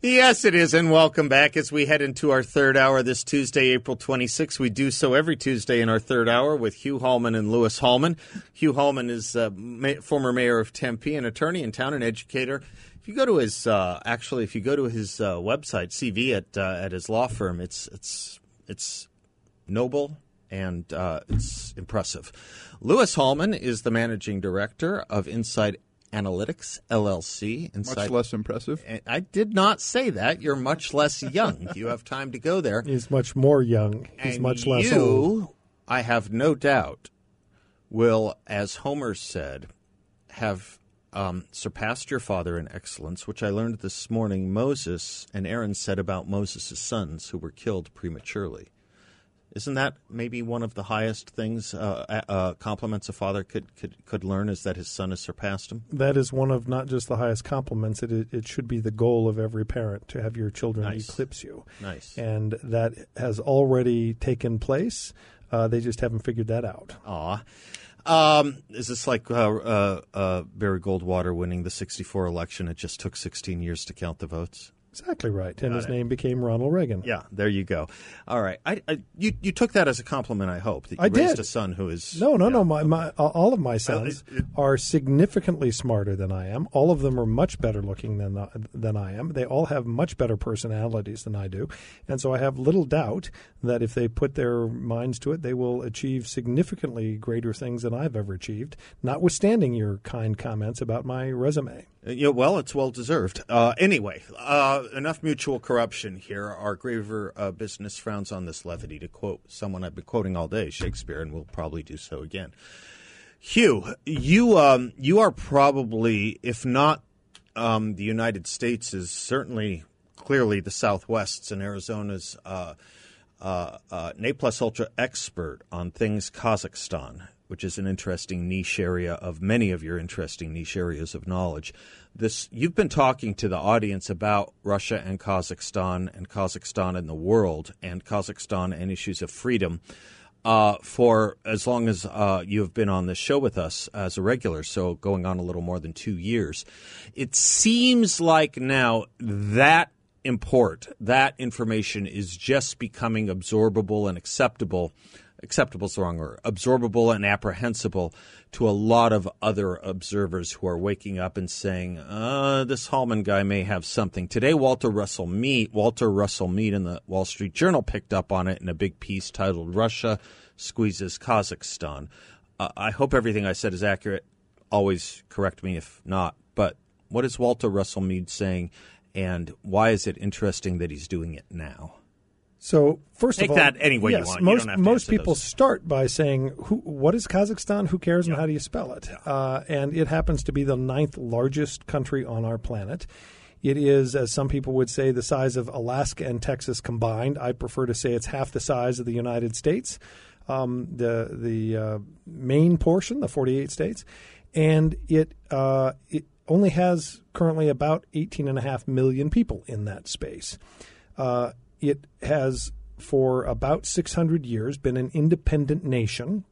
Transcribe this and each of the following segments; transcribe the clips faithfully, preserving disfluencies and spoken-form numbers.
Yes, it is, and welcome back as we head into our third hour this Tuesday, April twenty-sixth. We do so every Tuesday in our third hour with Hugh Hallman and Lewis Hallman. Hugh Hallman is uh, ma- former mayor of Tempe, an attorney in town, an educator. If you go to his uh, actually, if you go to his uh, website, C V at uh, at his law firm, it's it's it's noble and uh, it's impressive. Lewis Hallman is the managing director of Incite Analytics, L L C. Inside. Much less impressive. I did not say that. You're much less young. You have time to go there. He's much more young. He's and much less you, old. I have no doubt, will, as Homer said, have um, surpassed your father in excellence, which I learned this morning Moses and Aaron said about Moses' sons who were killed prematurely. Isn't that maybe one of the highest things uh, uh, compliments a father could, could could learn is that his son has surpassed him? That is one of not just the highest compliments. It it, it should be the goal of every parent to have your children nice. eclipse you. Nice. And that has already taken place. Uh, they just haven't figured that out. Aw. Um, is this like uh, uh, uh, Barry Goldwater winning the sixty-four election? It just took sixteen years to count the votes? Exactly right. And Got his it. name became Ronald Reagan. Yeah, there you go. All right. I, I you, you took that as a compliment, I hope, that you I raised did. a son who is... No, no, yeah, no. My, okay. my, all of my sons uh, it, it, are significantly smarter than I am. All of them are much better looking than, than I am. They all have much better personalities than I do. And so I have little doubt that if they put their minds to it, they will achieve significantly greater things than I've ever achieved, notwithstanding your kind comments about my resume. Yeah, well, it's well-deserved. Uh, anyway, uh, enough mutual corruption here. Our graver uh, business frowns on this levity, to quote someone I've been quoting all day, Shakespeare, and we'll probably do so again. Hugh, you um, you are probably, if not um, the United States, is certainly clearly the Southwest's and Arizona's uh, uh, uh, Naples Ultra expert on things Kazakhstan, which is an interesting niche area of many of your interesting niche areas of knowledge. This you've been talking to the audience about Russia and Kazakhstan and Kazakhstan and the world and Kazakhstan and issues of freedom uh, for as long as uh, you have been on this show with us as a regular, so going on a little more than two years. It seems like now that import, that information is just becoming absorbable and acceptable. Acceptable is the wrong word, absorbable and apprehensible to a lot of other observers who are waking up and saying, uh, this Hallman guy may have something. Today, Walter Russell Mead, Walter Russell Mead in the Wall Street Journal picked up on it in a big piece titled Russia Squeezes Kazakhstan. Uh, I hope everything I said is accurate. Always correct me if not. But what is Walter Russell Mead saying, and why is it interesting that he's doing it now? So first Take of all, that any way yes, you want. Most, you don't have to most people those. start by saying, "Who? What is Kazakhstan? Who cares? Yeah. And how do you spell it?" Uh, and it happens to be the ninth largest country on our planet. It is, as some people would say, the size of Alaska and Texas combined. I prefer to say it's half the size of the United States, um, the the uh, main portion, the forty-eight states, and it uh, it only has currently about eighteen and a half million people in that space. Uh, It has, for about six hundred years, been an independent nation.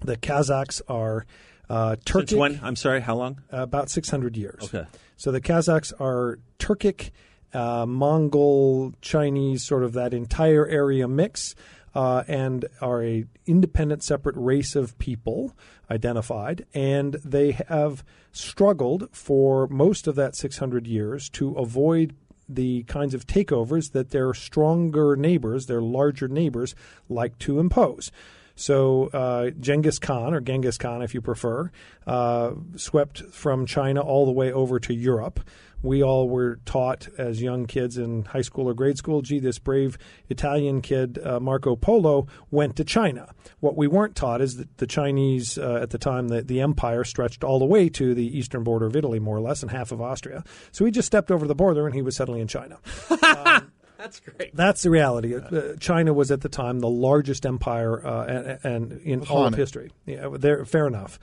The Kazakhs are uh, Turkic. Since when? I'm sorry, how long? Uh, about six hundred years. Okay. So the Kazakhs are Turkic, uh, Mongol, Chinese, sort of that entire area mix, uh, and are a independent, separate race of people identified. And they have struggled for most of that six hundred years to avoid the kinds of takeovers that their stronger neighbors, their larger neighbors, like to impose. So uh, Genghis Khan, or Genghis Khan if you prefer, uh, swept from China all the way over to Europe. We all were taught as young kids in high school or grade school, gee, this brave Italian kid, uh, Marco Polo, went to China. What we weren't taught is that the Chinese, uh, at the time, the, the empire stretched all the way to the eastern border of Italy, more or less, and half of Austria. So he just stepped over the border and he was suddenly in China. Um, That's great. That's the reality. Uh, China was at the time the largest empire uh, and, and in all of history. Yeah, there, fair enough.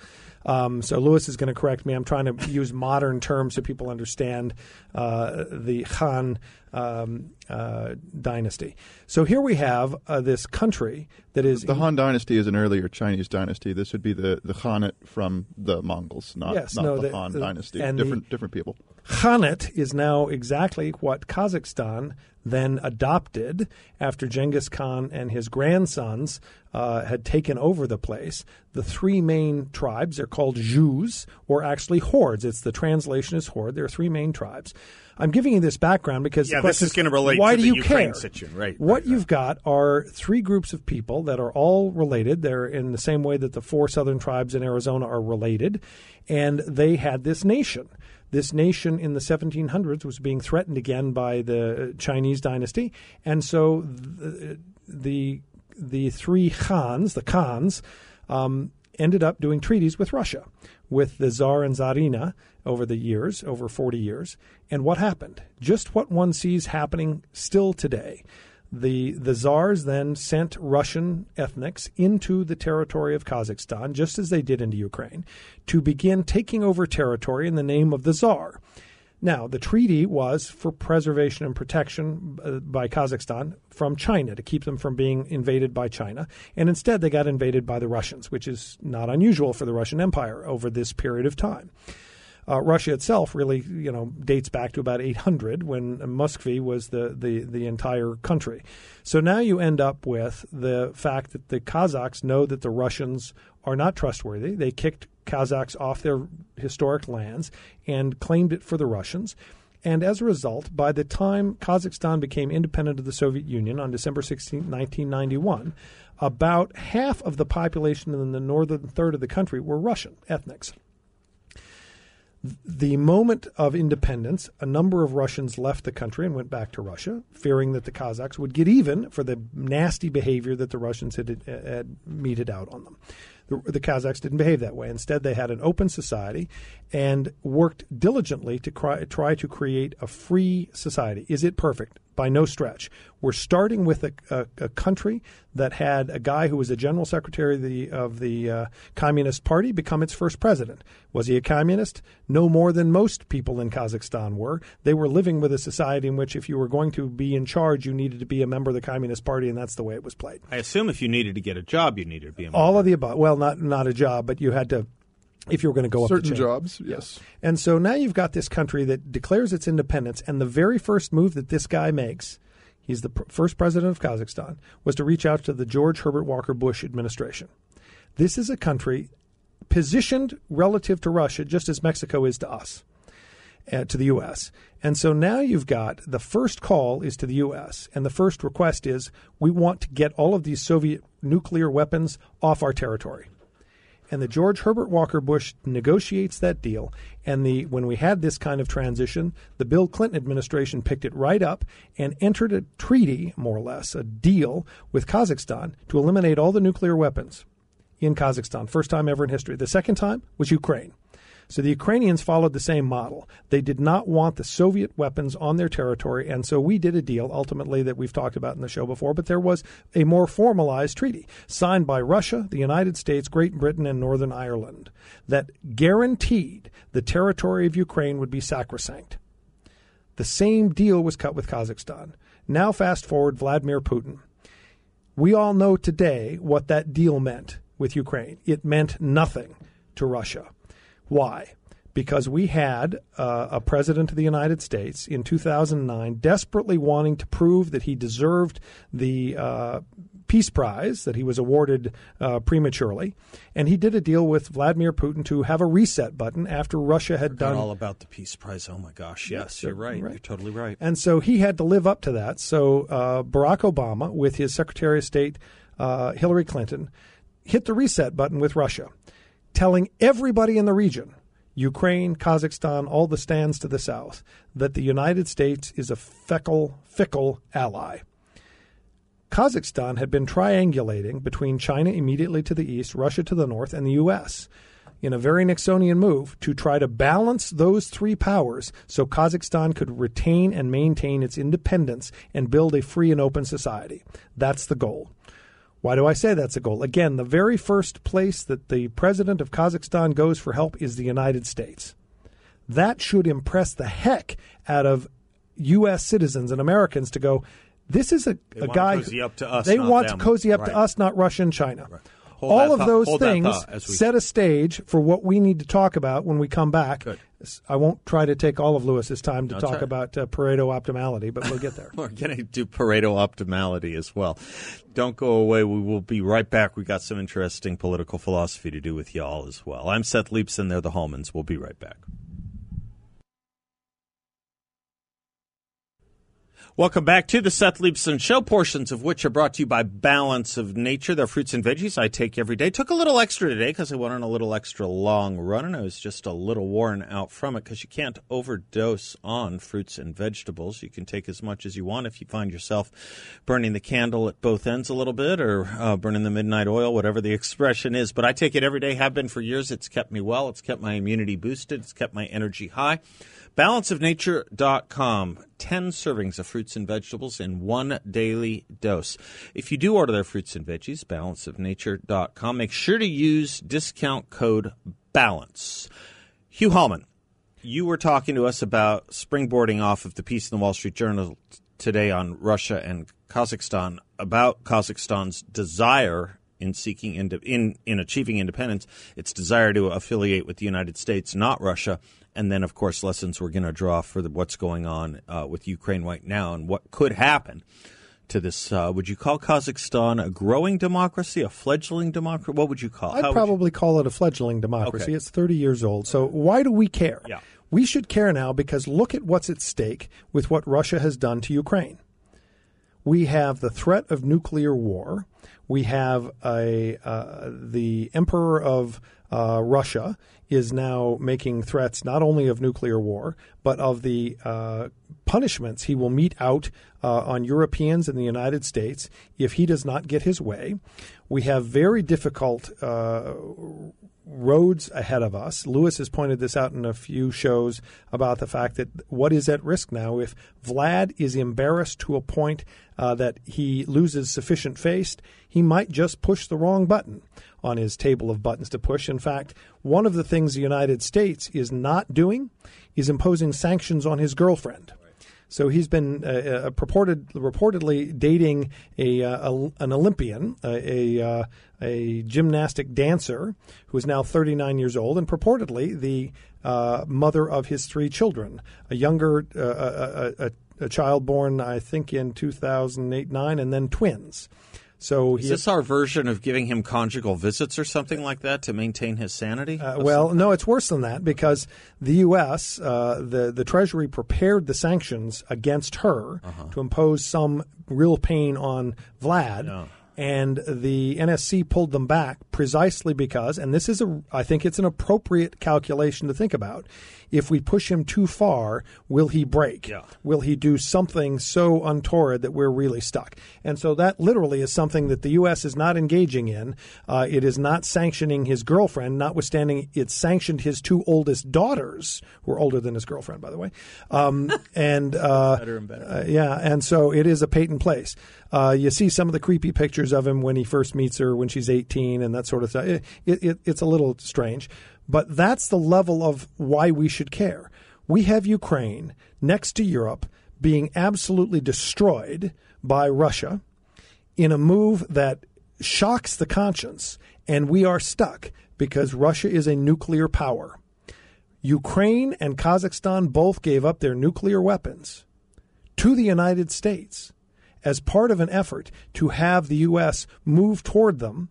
Um, so Lewis is going to correct me. I'm trying to use modern terms so people understand uh, the Han um, uh, dynasty. So here we have uh, this country that is – The Han dynasty is an earlier Chinese dynasty. This would be the, the Khanate from the Mongols, not, yes, not no, the, the Han the, dynasty. Different, different people. Khanate is now exactly what Kazakhstan then adopted after Genghis Khan and his grandsons uh, had taken over the place. The three main tribes are called Jus, or actually hordes. It's the translation is horde. There are three main tribes. I'm giving you this background because yeah, the question this is going to relate why to the do you Ukraine care? Situation. Right, what right, you've right. got are three groups of people that are all related. They're in the same way that the four southern tribes in Arizona are related, and they had this nation. This nation in the seventeen hundreds was being threatened again by the Chinese dynasty, and so the the, the three Khans, the Khans, um, ended up doing treaties with Russia, with the Tsar and Tsarina over the years, over forty years. And what happened? Just what one sees happening still today. The the Tsars then sent Russian ethnics into the territory of Kazakhstan, just as they did into Ukraine, to begin taking over territory in the name of the Tsar. Now, the treaty was for preservation and protection by Kazakhstan from China, to keep them from being invaded by China. And instead, they got invaded by the Russians, which is not unusual for the Russian Empire over this period of time. Uh, Russia itself really, you know, dates back to about eight hundred when Muscovy was the, the, the entire country. So now you end up with the fact that the Kazakhs know that the Russians are not trustworthy. They kicked Kazakhs off their historic lands and claimed it for the Russians. And as a result, by the time Kazakhstan became independent of the Soviet Union on December sixteenth, nineteen ninety-one, about half of the population in the northern third of the country were Russian ethnics. The moment of independence, a number of Russians left the country and went back to Russia, fearing that the Kazakhs would get even for the nasty behavior that the Russians had, had meted out on them. The, the Kazakhs didn't behave that way. Instead, they had an open society and worked diligently to cry, try to create a free society. Is it perfect? By no stretch. We're starting with a, a, a country that had a guy who was a general secretary of the, of the uh, Communist Party become its first president. Was he a communist? No more than most people in Kazakhstan were. They were living with a society in which if you were going to be in charge, you needed to be a member of the Communist Party, and that's the way it was played. I assume if you needed to get a job, you needed to be a member. All of the above. Well, not not a job, but you had to. If you were going to go up the chain. Certain jobs, yes. Yeah. And so now you've got this country that declares its independence, and the very first move that this guy makes, he's the pr- first president of Kazakhstan, was to reach out to the George Herbert Walker Bush administration. This is a country positioned relative to Russia just as Mexico is to us, uh, to the U S And so now you've got the first call is to the U S, and the first request is we want to get all of these Soviet nuclear weapons off our territory. And the George Herbert Walker Bush negotiates that deal. And the when we had this kind of transition, the Bill Clinton administration picked it right up and entered a treaty, more or less, a deal with Kazakhstan to eliminate all the nuclear weapons in Kazakhstan. First time ever in history. The second time was Ukraine. So the Ukrainians followed the same model. They did not want the Soviet weapons on their territory, and so we did a deal ultimately that we've talked about in the show before, but there was a more formalized treaty signed by Russia, the United States, Great Britain, and Northern Ireland that guaranteed the territory of Ukraine would be sacrosanct. The same deal was cut with Kazakhstan. Now fast forward Vladimir Putin. We all know today what that deal meant with Ukraine. It meant nothing to Russia. Why? Because we had uh, a president of the United States in two thousand nine desperately wanting to prove that he deserved the uh, Peace Prize that he was awarded uh, prematurely. And he did a deal with Vladimir Putin to have a reset button after Russia had done all about the Peace Prize. Oh, my gosh. Yes, you're right. Right. You're totally right. And so he had to live up to that. So uh, Barack Obama, with his Secretary of State, uh, Hillary Clinton, hit the reset button with Russia, telling everybody in the region, Ukraine, Kazakhstan, all the stands to the south, that the United States is a fickle, fickle ally. Kazakhstan had been triangulating between China immediately to the east, Russia to the north, and the U S in a very Nixonian move to try to balance those three powers so Kazakhstan could retain and maintain its independence and build a free and open society. That's the goal. Why do I say that's a goal? Again, the very first place that the president of Kazakhstan goes for help is the United States. That should impress the heck out of U S citizens and Americans to go, this is a, a guy. They want to cozy up to us, not them. They want to cozy up to us, not Russia and China. Right. All of those things set a stage for what we need to talk about when we come back. Good. I won't try to take all of Lewis's time to That's talk right. about uh, Pareto optimality, but we'll get there. We're going to do Pareto optimality as well. Don't go away. We will be right back. We got some interesting political philosophy to do with y'all as well. I'm Seth Leibson. They're the Hallmans. We'll be right back. Welcome back to the Seth Leibson Show, portions of which are brought to you by Balance of Nature. They're fruits and veggies I take every day. Took a little extra today because I went on a little extra long run, and I was just a little worn out from it because you can't overdose on fruits and vegetables. You can take as much as you want if you find yourself burning the candle at both ends a little bit or uh, burning the midnight oil, whatever the expression is. But I take it every day, have been for years. It's kept me well. It's kept my immunity boosted. It's kept my energy high. balance of nature dot com. ten servings of fruits and vegetables in one daily dose. If you do order their fruits and veggies, balance of nature dot com, make sure to use discount code BALANCE. Hugh Hallman, you were talking to us about springboarding off of the piece in the Wall Street Journal today on Russia and Kazakhstan about Kazakhstan's desire in seeking ind- in in achieving independence, its desire to affiliate with the United States, not Russia. And then, of course, lessons we're going to draw for the, what's going on uh, with Ukraine right now and what could happen to this. Uh, would you call Kazakhstan a growing democracy, a fledgling democracy? What would you call it? I'd How probably you... call it a fledgling democracy. Okay. It's thirty years old. So why do we care? Yeah. We should care now because look at what's at stake with what Russia has done to Ukraine. We have the threat of nuclear war. We have a uh, the emperor of uh, Russia is now making threats not only of nuclear war, but of the uh, punishments he will mete out uh, on Europeans in the United States if he does not get his way. We have very difficult uh, roads ahead of us. Lewis has pointed this out in a few shows about the fact that what is at risk now if Vlad is embarrassed to a point uh, that he loses sufficient face, he might just push the wrong button on his table of buttons to push. In fact, one of the things the United States is not doing is imposing sanctions on his girlfriend. So he's been uh, uh, purported, reportedly dating a, uh, a an Olympian, uh, a uh, a gymnastic dancer who is now thirty-nine years old and purportedly the uh, mother of his three children, a younger uh, a, a, a child born, I think, in two thousand eight nine and then twins. So is this our version of giving him conjugal visits or something like that to maintain his sanity? Uh, well, no, it's worse than that because the U S, uh, the, the Treasury prepared the sanctions against her uh-huh. to impose some real pain on Vlad. No. And the N S C pulled them back precisely because, and this is a, I think it's an appropriate calculation to think about. If we push him too far, will he break? Yeah. Will he do something so untoward that we're really stuck? And so that literally is something that the U S is not engaging in. Uh, it is not sanctioning his girlfriend, notwithstanding it sanctioned his two oldest daughters, who are older than his girlfriend, by the way. Um, and uh, better and better. Uh, yeah, and so it is a patent place. Uh, you see some of the creepy pictures of him when he first meets her when she's eighteen and that sort of stuff. It, it, it, it's a little strange. But that's the level of why we should care. We have Ukraine next to Europe being absolutely destroyed by Russia in a move that shocks the conscience, and we are stuck because Russia is a nuclear power. Ukraine and Kazakhstan both gave up their nuclear weapons to the United States as part of an effort to have the U S move toward them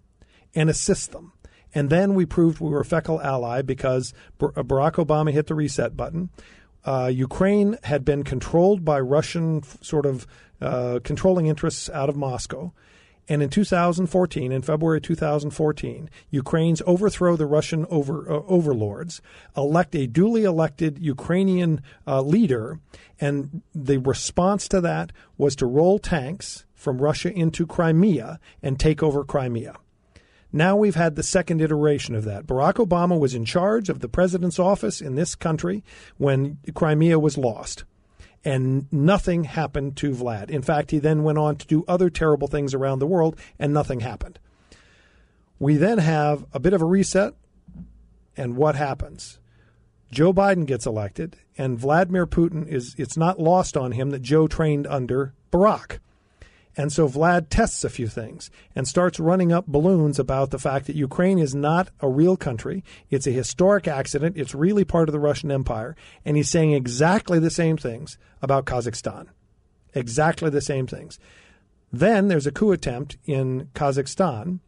and assist them. And then we proved we were a feckle ally because Barack Obama hit the reset button. Uh, Ukraine had been controlled by Russian sort of uh, controlling interests out of Moscow. And in two thousand fourteen, in February two thousand fourteen, Ukraine's overthrow the Russian over, uh, overlords, elect a duly elected Ukrainian uh, leader, and the response to that was to roll tanks from Russia into Crimea and take over Crimea. Now we've had the second iteration of that. Barack Obama was in charge of the president's office in this country when Crimea was lost. And nothing happened to Vlad. In fact, he then went on to do other terrible things around the world, and nothing happened. We then have a bit of a reset, and what happens? Joe Biden gets elected, and Vladimir Putin is, it's not lost on him that Joe trained under Barack. And so Vlad tests a few things and starts running up balloons about the fact that Ukraine is not a real country. It's a historic accident. It's really part of the Russian Empire. And he's saying exactly the same things about Kazakhstan. Exactly the same things. Then there's a coup attempt in Kazakhstan,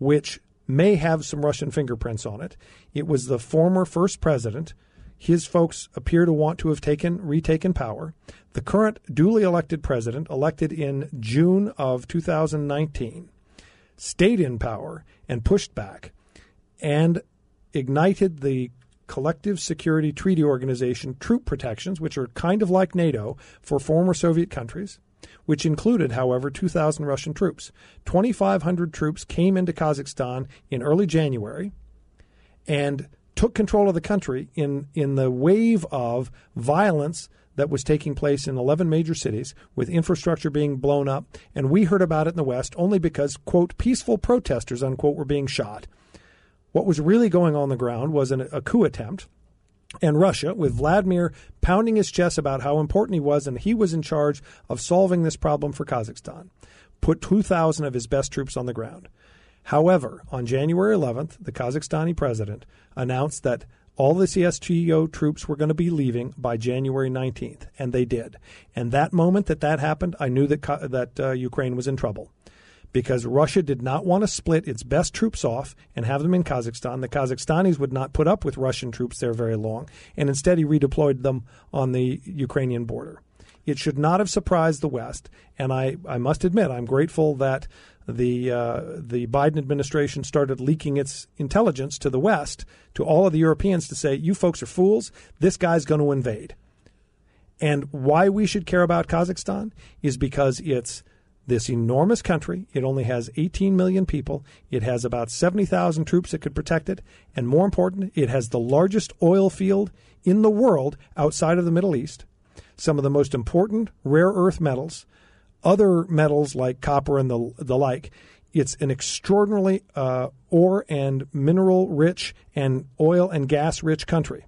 which may have some Russian fingerprints on it. It was the former first president. His folks appear to want to have taken, retaken power. The current duly elected president, elected in June of two thousand nineteen, stayed in power and pushed back and ignited the Collective Security Treaty Organization troop protections, which are kind of like NATO for former Soviet countries, which included, however, two thousand Russian troops. twenty-five hundred troops came into Kazakhstan in early January and took control of the country in, in the wave of violence that was taking place in eleven major cities, with infrastructure being blown up. And we heard about it in the West only because, quote, peaceful protesters, unquote, were being shot. What was really going on the ground was an, a coup attempt. And Russia, with Vladimir pounding his chest about how important he was, and he was in charge of solving this problem for Kazakhstan, put two thousand of his best troops on the ground. However, on January eleventh, the Kazakhstani president announced that all the C S T O troops were going to be leaving by January nineteenth, and they did. And that moment that that happened, I knew that that uh, Ukraine was in trouble, because Russia did not want to split its best troops off and have them in Kazakhstan. The Kazakhstanis would not put up with Russian troops there very long, and instead he redeployed them on the Ukrainian border. It should not have surprised the West, and I, I must admit I'm grateful that the uh, the Biden administration started leaking its intelligence to the West, to all of the Europeans, to say, you folks are fools, this guy's going to invade. And why we should care about Kazakhstan is because it's this enormous country. It only has eighteen million people. It has about seventy thousand troops that could protect it. And more important, it has the largest oil field in the world outside of the Middle East, some of the most important rare earth metals, other metals like copper and the the like. It's an extraordinarily uh, ore and mineral-rich and oil and gas-rich country.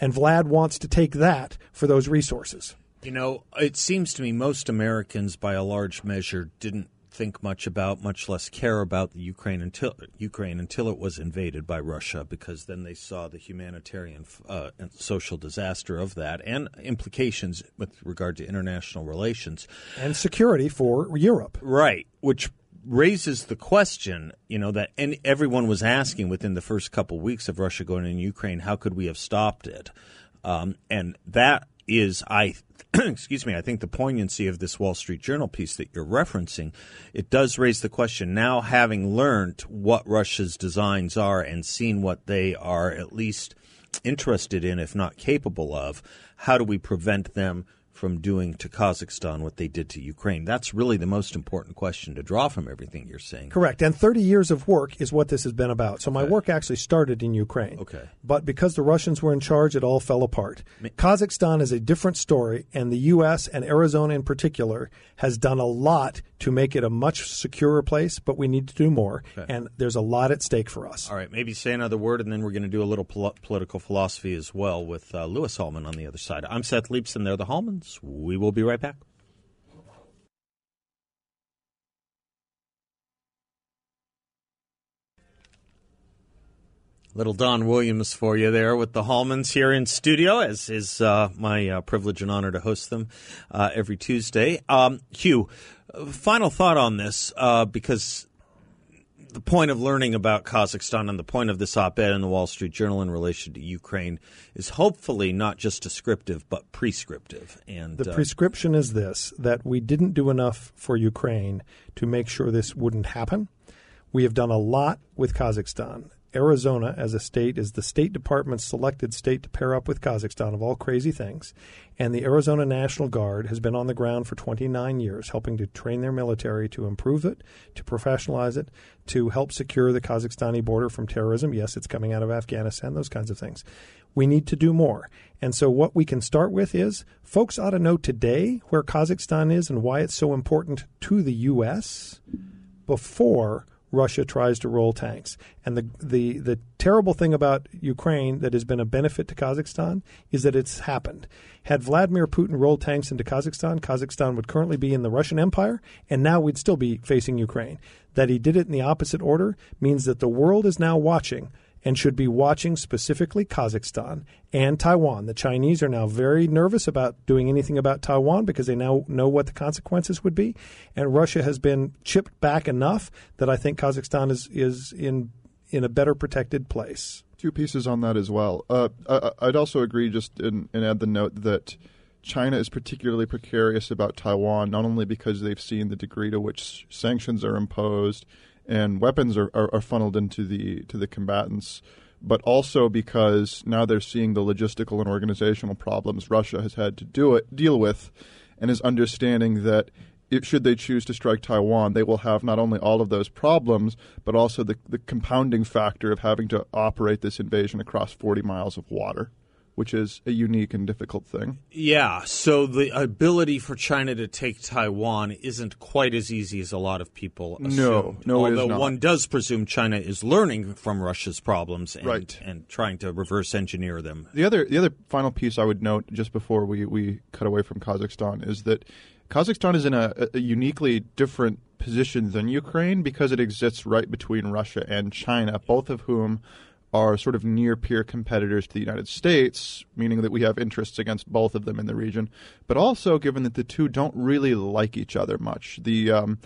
And Vlad wants to take that for those resources. You know, it seems to me most Americans, by a large measure, didn't think much about, much less care about the Ukraine until Ukraine until it was invaded by Russia, because then they saw the humanitarian uh, and social disaster of that and implications with regard to international relations and security for Europe. Right, which raises the question, you know, that and everyone was asking within the first couple weeks of Russia going in Ukraine, how could we have stopped it? Um, and that is, I excuse me, I think the poignancy of this Wall Street Journal piece that you're referencing. It does raise the question, now having learned what Russia's designs are and seen what they are at least interested in, if not capable of, how do we prevent them from doing to Kazakhstan what they did to Ukraine? That's really the most important question to draw from everything you're saying. Correct. And thirty years of work is what this has been about. So my okay. work actually started in Ukraine. Okay. But because the Russians were in charge, it all fell apart. Ma- Kazakhstan is a different story, and the U S and Arizona in particular has done a lot to make it a much securer place, but we need to do more. Okay. And there's a lot at stake for us. All right. Maybe say another word, and then we're going to do a little pol- political philosophy as well with uh, Lewis Hallman on the other side. I'm Seth Leibson. They're the Hallmans. We will be right back. Little Don Williams for you there with the Hallmans here in studio, as is uh, my uh, privilege and honor to host them uh, every Tuesday. Um, Hugh, final thought on this, uh, because the point of learning about Kazakhstan and the point of this op-ed in the Wall Street Journal in relation to Ukraine is hopefully not just descriptive but prescriptive. And the uh, prescription is this, that we didn't do enough for Ukraine to make sure this wouldn't happen. We have done a lot with Kazakhstan. Arizona, as a state, is the State Department's selected state to pair up with Kazakhstan, of all crazy things. And the Arizona National Guard has been on the ground for twenty-nine years, helping to train their military to improve it, to professionalize it, to help secure the Kazakhstani border from terrorism. Yes, it's coming out of Afghanistan, those kinds of things. We need to do more. And so what we can start with is folks ought to know today where Kazakhstan is and why it's so important to the U S before Russia tries to roll tanks. And the, the the terrible thing about Ukraine that has been a benefit to Kazakhstan is that it's happened. Had Vladimir Putin rolled tanks into Kazakhstan, Kazakhstan would currently be in the Russian Empire, and now we'd still be facing Ukraine. That he did it in the opposite order means that the world is now watching and should be watching specifically Kazakhstan and Taiwan. The Chinese are now very nervous about doing anything about Taiwan because they now know what the consequences would be. And Russia has been chipped back enough that I think Kazakhstan is, is in in a better protected place. Two pieces on that as well. Uh, I, I'd also agree just and add the note that China is particularly precarious about Taiwan, not only because they've seen the degree to which sanctions are imposed and weapons are, are, are funneled into the to the combatants, but also because now they're seeing the logistical and organizational problems Russia has had to do it, deal with, and is understanding that it, should they choose to strike Taiwan, they will have not only all of those problems, but also the, the compounding factor of having to operate this invasion across forty miles of water, which is a unique and difficult thing. Yeah, so the ability for China to take Taiwan isn't quite as easy as a lot of people assume. No, no, although it is not. One does presume China is learning from Russia's problems and, right. and trying to reverse engineer them. The other, the other final piece I would note just before we, we cut away from Kazakhstan is that Kazakhstan is in a, a uniquely different position than Ukraine because it exists right between Russia and China, both of whom are sort of near-peer competitors to the United States, meaning that we have interests against both of them in the region, but also given that the two don't really like each other much. The um,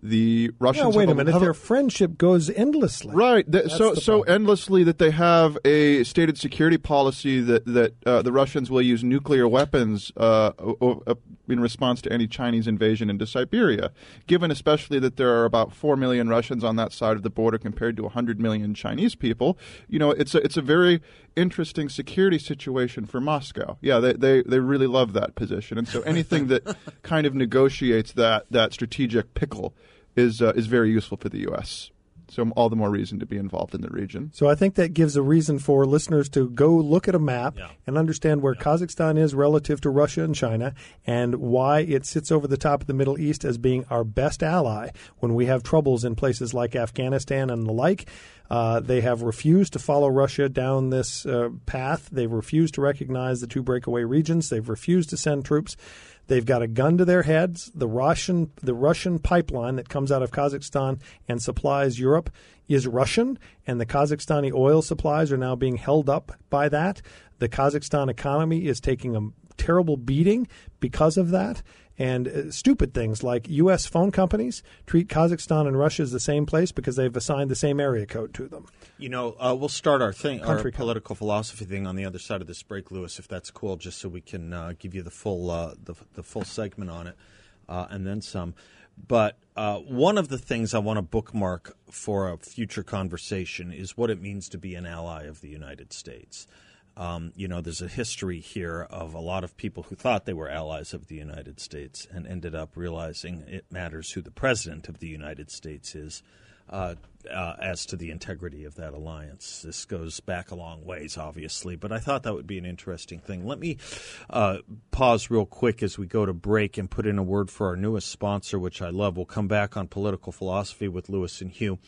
the Russians yeah, wait a minute. Have, their friendship goes endlessly. Right. The, so so endlessly that they have a stated security policy that, that uh, the Russians will use nuclear weapons uh, in response to any Chinese invasion into Siberia, given especially that there are about four million Russians on that side of the border compared to one hundred million Chinese people. You know, it's a, it's a very interesting security situation for Moscow. Yeah, they, they, they really love that position. And so anything that kind of negotiates that, that strategic pickle is uh, is very useful for the U S. So all the more reason to be involved in the region. So I think that gives a reason for listeners to go look at a map yeah. and understand where yeah. Kazakhstan is relative to Russia and China and why it sits over the top of the Middle East as being our best ally when we have troubles in places like Afghanistan and the like. Uh, they have refused to follow Russia down this uh, path. They've refused to recognize the two breakaway regions. They've refused to send troops. They've got a gun to their heads. The Russian the Russian pipeline that comes out of Kazakhstan and supplies Europe is Russian, and the Kazakhstani oil supplies are now being held up by that. The Kazakhstan economy is taking a terrible beating because of that. And uh, stupid things like U S phone companies treat Kazakhstan and Russia as the same place because they've assigned the same area code to them. You know, uh, we'll start our thing, Country our political code. philosophy thing on the other side of this break, Lewis, if that's cool, just so we can uh, give you the full uh, the, the full segment on it uh, and then some. But uh, one of the things I want to bookmark for a future conversation is what it means to be an ally of the United States. Um, you know, there's a history here of a lot of people who thought they were allies of the United States and ended up realizing it matters who the president of the United States is uh, uh, as to the integrity of that alliance. This goes back a long ways, obviously, but I thought that would be an interesting thing. Let me uh, pause real quick as we go to break and put in a word for our newest sponsor, which I love. We'll come back on political philosophy with Lewis and Hugh.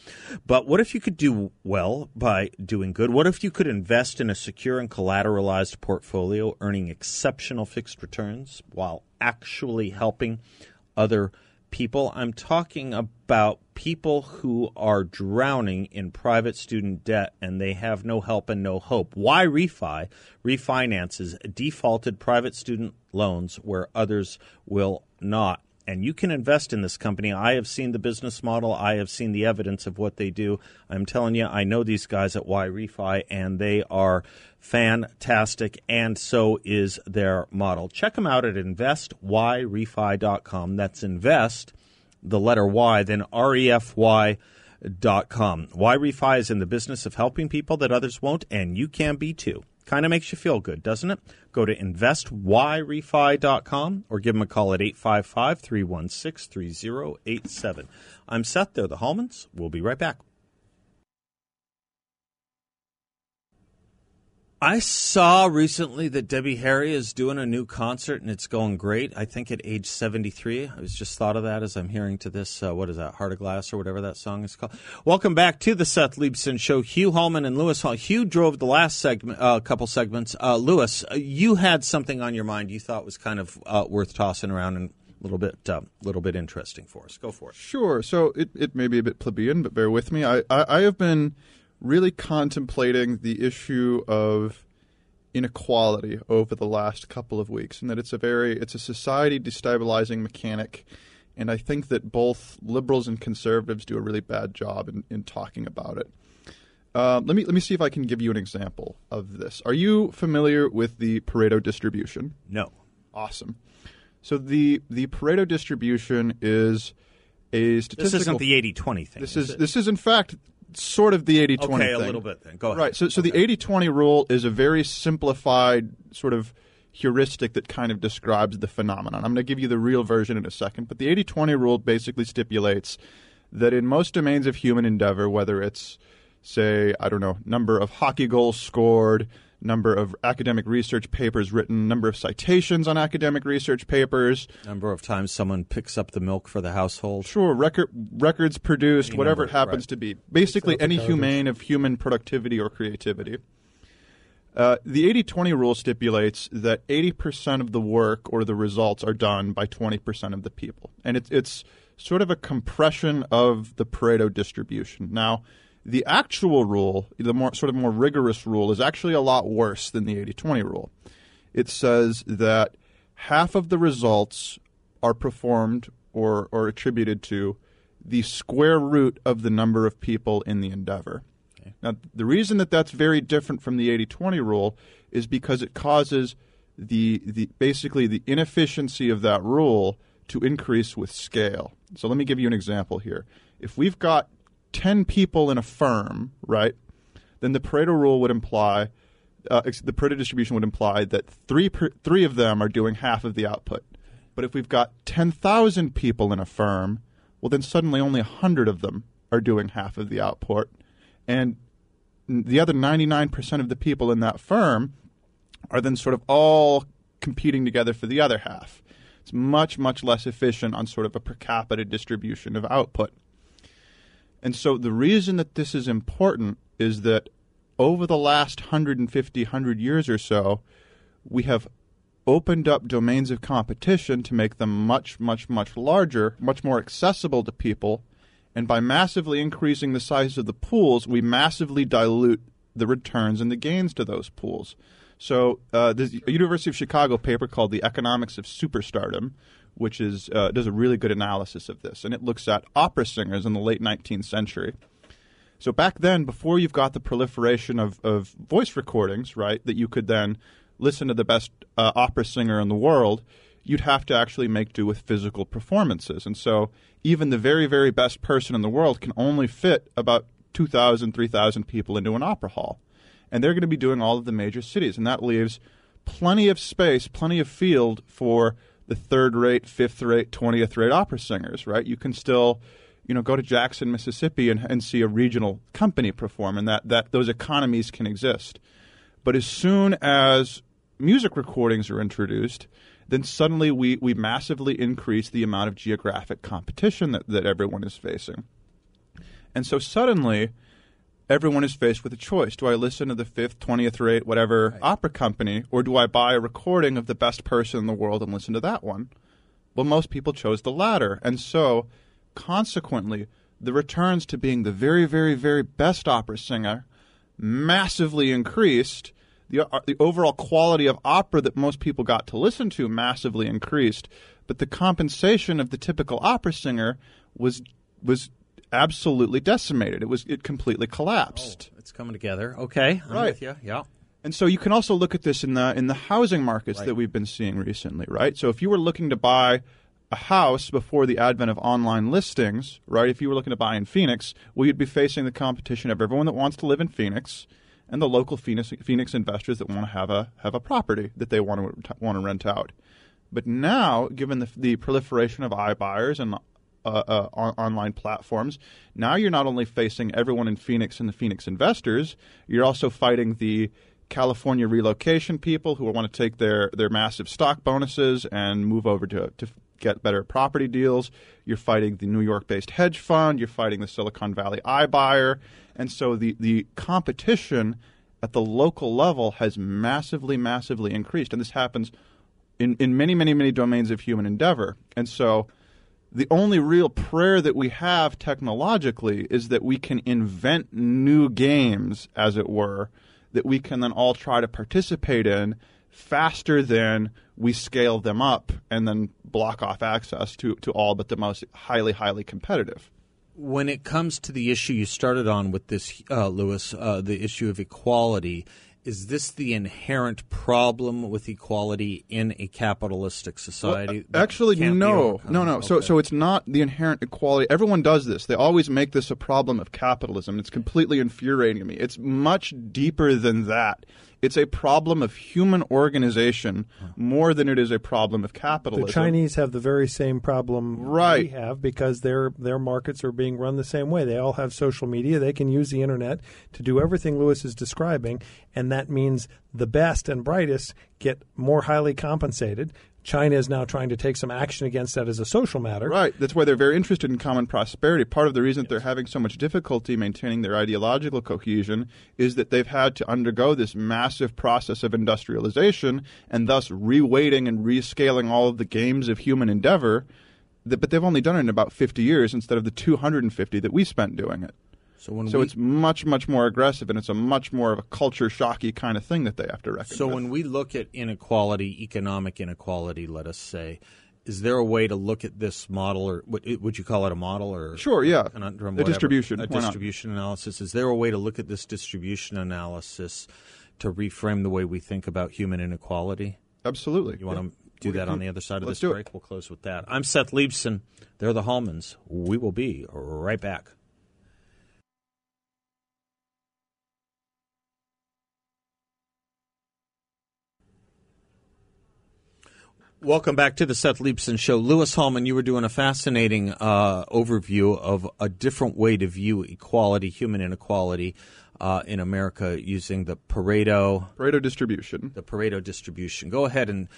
But what if you could do well by doing good? What if you could invest in a secure and collateralized portfolio, earning exceptional fixed returns while actually helping other people? I'm talking about people who are drowning in private student debt and they have no help and no hope. Why refi refinances defaulted private student loans where others will not? and you can invest in this company. I have seen the business model. I have seen the evidence of what they do. I'm telling you, I know these guys at Y Refi, and they are fantastic, and so is their model. Check them out at invest y refi dot com. That's invest, the letter Y, then R E F Y dot com. Y Refi is in the business of helping people that others won't, and you can be too. Kind of makes you feel good, doesn't it? Go to invest y refi dot com or give them a call at eight five five, three one six, three zero eight seven. I'm Seth. They're the Hallmans. We'll be right back. I saw recently that Debbie Harry is doing a new concert, and it's going great. I think at age seventy-three. I was just thought of that as I'm hearing to this, uh, what is that, Heart of Glass or whatever that song is called. Welcome back to the Seth Leibson Show. Hugh Hallman and Lewis Hall. Hugh drove the last segment, uh, couple segments. Uh, Lewis, you had something on your mind you thought was kind of uh, worth tossing around and a little bit, uh, little bit interesting for us. Go for it. Sure. So it, it may be a bit plebeian, but bear with me. I, I, I have been really contemplating the issue of inequality over the last couple of weeks, and that it's a very it's a society destabilizing mechanic, and I think that both liberals and conservatives do a really bad job in, in talking about it. Uh, let me let me see if I can give you an example of this. Are you familiar with the Pareto distribution? No. Awesome. So the the Pareto distribution is a statistical. This isn't the eighty twenty thing. This is, is this is in fact sort of the eighty twenty thing. Okay, a little bit then. Go ahead. Right. So, so okay. The eighty twenty rule is a very simplified sort of heuristic that kind of describes the phenomenon. I'm going to give you the real version in a second. But the eighty twenty rule basically stipulates that in most domains of human endeavor, whether it's, say, I don't know, number of hockey goals scored, number of academic research papers written, number of citations on academic research papers, number of times someone picks up the milk for the household. Sure, record, records produced, any whatever number, it happens right. to be. Basically any humane of human productivity or creativity. Uh, the eighty twenty rule stipulates that eighty percent of the work or the results are done by twenty percent of the people. And it, it's sort of a compression of the Pareto distribution. Now, the actual rule, the more sort of more rigorous rule, is actually a lot worse than the eighty twenty rule. It says that half of the results are performed or, or attributed to the square root of the number of people in the endeavor. Okay. Now, the reason that that's very different from the eighty twenty rule is because it causes the, the basically the inefficiency of that rule to increase with scale. So let me give you an example here. If we've got ten people in a firm, right, then the Pareto rule would imply, uh, the Pareto distribution would imply that three per, three of them are doing half of the output. But if we've got ten thousand people in a firm, well, then suddenly only one hundred of them are doing half of the output. And the other ninety-nine percent of the people in that firm are then sort of all competing together for the other half. It's much, much less efficient on sort of a per capita distribution of output. And so the reason that this is important is that over the last one hundred fifty, one hundred years or so, we have opened up domains of competition to make them much, much, much larger, much more accessible to people. And by massively increasing the size of the pools, we massively dilute the returns and the gains to those pools. So uh, there's a University of Chicago paper called the Economics of Superstardom, which is uh, does a really good analysis of this. And it looks at opera singers in the late nineteenth century. So back then, before you've got the proliferation of, of voice recordings, right, that you could then listen to the best uh, opera singer in the world, you'd have to actually make do with physical performances. And so even the very, very best person in the world can only fit about two thousand, three thousand people into an opera hall. And they're going to be doing all of the major cities. And that leaves plenty of space, plenty of field for the third-rate, fifth-rate, twentieth-rate opera singers, right? You can still, you know, go to Jackson, Mississippi and, and see a regional company perform, and that, that those economies can exist. But as soon as music recordings are introduced, then suddenly we, we massively increase the amount of geographic competition that, that everyone is facing. And so suddenly everyone is faced with a choice. Do I listen to the fifth, twentieth rate, whatever right. opera company, or do I buy a recording of the best person in the world and listen to that one? Well, most people chose the latter. And so, consequently, the returns to being the very, very, very best opera singer massively increased. the uh, the overall quality of opera that most people got to listen to massively increased, but the compensation of the typical opera singer was was absolutely decimated. It was it completely collapsed. Oh, it's coming together. Okay, I'm right. with you. Yeah. And so you can also look at this in the in the housing markets right. that we've been seeing recently, right? So if you were looking to buy a house before the advent of online listings, right, if you were looking to buy in Phoenix, well, you'd be facing the competition of everyone that wants to live in Phoenix and the local Phoenix, Phoenix investors that want to have a have a property that they want to want to rent out. But now, given the, the proliferation of iBuyers and uh, uh, on, online platforms, now you're not only facing everyone in Phoenix and the Phoenix investors, you're also fighting the California relocation people who want to take their, their massive stock bonuses and move over to, to get better property deals. You're fighting the New York-based hedge fund. You're fighting the Silicon Valley iBuyer. And so the, the competition at the local level has massively, massively increased. And this happens in, in many, many, many domains of human endeavor. And so the only real prayer that we have technologically is that we can invent new games, as it were, that we can then all try to participate in faster than we scale them up and then block off access to, to all but the most highly, highly competitive. When it comes to the issue you started on with this, uh, Lewis, uh, the issue of equality, is this the inherent problem with equality in a capitalistic society? Well, actually, no. No, no. Okay. So so it's not the inherent equality. Everyone does this. They always make this a problem of capitalism. It's completely infuriating to me. It's much deeper than that. It's a problem of human organization more than it is a problem of capitalism. The Chinese have the very same problem right. we have because their their markets are being run the same way. They all have social media. They can use the internet to do everything Lewis is describing, and that means the best and brightest get more highly compensated. China is now trying to take some action against that as a social matter. Right. That's why they're very interested in common prosperity. Part of the reason yes. that they're having so much difficulty maintaining their ideological cohesion is that they've had to undergo this massive process of industrialization and thus reweighting and rescaling all of the games of human endeavor. But they've only done it in about fifty years instead of the two hundred fifty that we spent doing it. So, when so we, it's much, much more aggressive, and it's a much more of a culture-shocky kind of thing that they have to reckon So with. When we look at inequality, economic inequality, let us say, is there a way to look at this model, or would you call it a model? Or sure, yeah, conundrum, the whatever, distribution. A distribution analysis. Is there a way to look at this distribution analysis to reframe the way we think about human inequality? Absolutely. You want yeah. to do that on the other side of Let's this break? It. We'll close with that. I'm Seth Leibson. They're the Hallmans. We will be right back. Welcome back to the Seth Leibson Show. Lewis Hallman, you were doing a fascinating uh, overview of a different way to view equality, human inequality uh, in America using the Pareto... Pareto distribution. The Pareto distribution. Go ahead and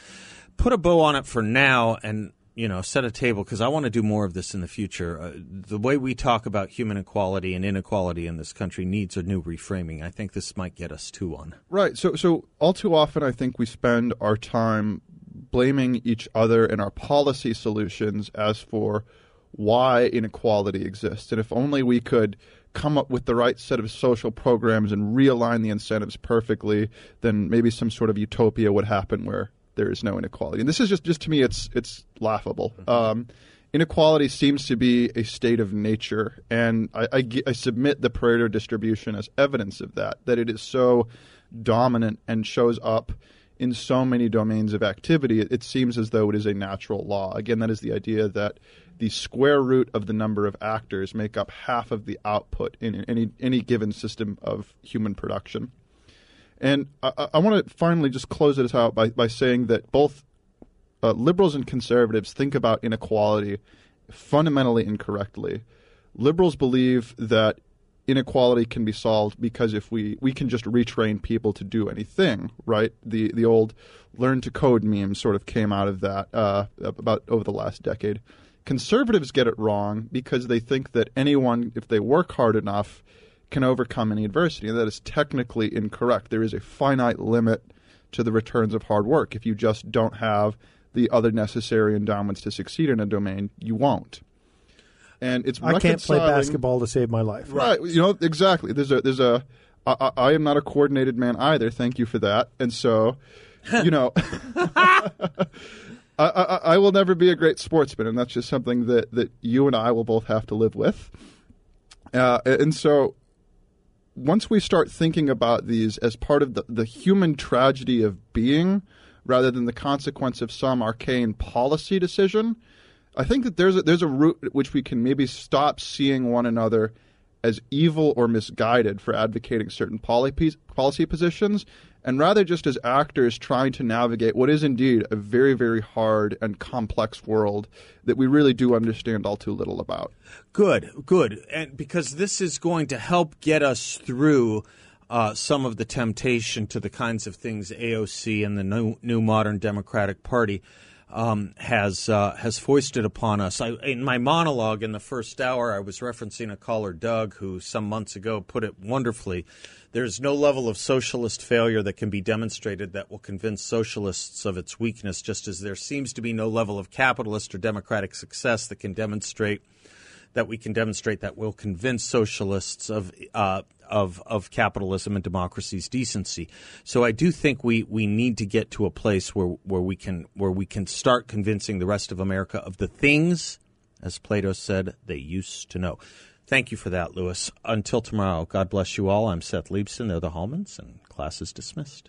put a bow on it for now and, you know, set a table because I want to do more of this in the future. Uh, the way we talk about human equality and inequality in this country needs a new reframing. I think this might get us to one. Right. So, so all too often I think we spend our time blaming each other and our policy solutions as for why inequality exists. And if only we could come up with the right set of social programs and realign the incentives perfectly, then maybe some sort of utopia would happen where there is no inequality. And this is just, just to me, it's it's laughable. Um, inequality seems to be a state of nature, and I, I, I submit the Pareto distribution as evidence of that, that it is so dominant and shows up in so many domains of activity, it seems as though it is a natural law. Again, that is the idea that the square root of the number of actors make up half of the output in any any given system of human production. And I, I want to finally just close this out by, by saying that both uh, liberals and conservatives think about inequality fundamentally incorrectly. Liberals believe that inequality can be solved because if we, we can just retrain people to do anything, right? The the old learn to code meme sort of came out of that uh, about over the last decade. Conservatives get it wrong because they think that anyone, if they work hard enough, can overcome any adversity. And that is technically incorrect. There is a finite limit to the returns of hard work. If you just don't have the other necessary endowments to succeed in a domain, you won't. And it's I can't play basketball to save my life. Right. You know, exactly. There's a there's a I, I am not a coordinated man either. Thank you for that. And so, you know, I, I, I will never be a great sportsman, and that's just something that, that you and I will both have to live with. Uh, and so once we start thinking about these as part of the, the human tragedy of being rather than the consequence of some arcane policy decision, I think that there's a, there's a route at which we can maybe stop seeing one another as evil or misguided for advocating certain policy policy positions, and rather just as actors trying to navigate what is indeed a very, very hard and complex world that we really do understand all too little about. Good, good. And because this is going to help get us through uh, some of the temptation to the kinds of things A O C and the new, new modern Democratic Party Um, has uh, has foisted upon us. I, in my monologue in the first hour, I was referencing a caller, Doug, who some months ago put it wonderfully. There's no level of socialist failure that can be demonstrated that will convince socialists of its weakness, just as there seems to be no level of capitalist or democratic success that can demonstrate that we can demonstrate that will convince socialists of uh, of of capitalism and democracy's decency. So I do think we we need to get to a place where where we can where we can start convincing the rest of America of the things, as Plato said, they used to know. Thank you for that, Lewis. Until tomorrow, God bless you all. I'm Seth Leibson. They're the Hallmans, and class is dismissed.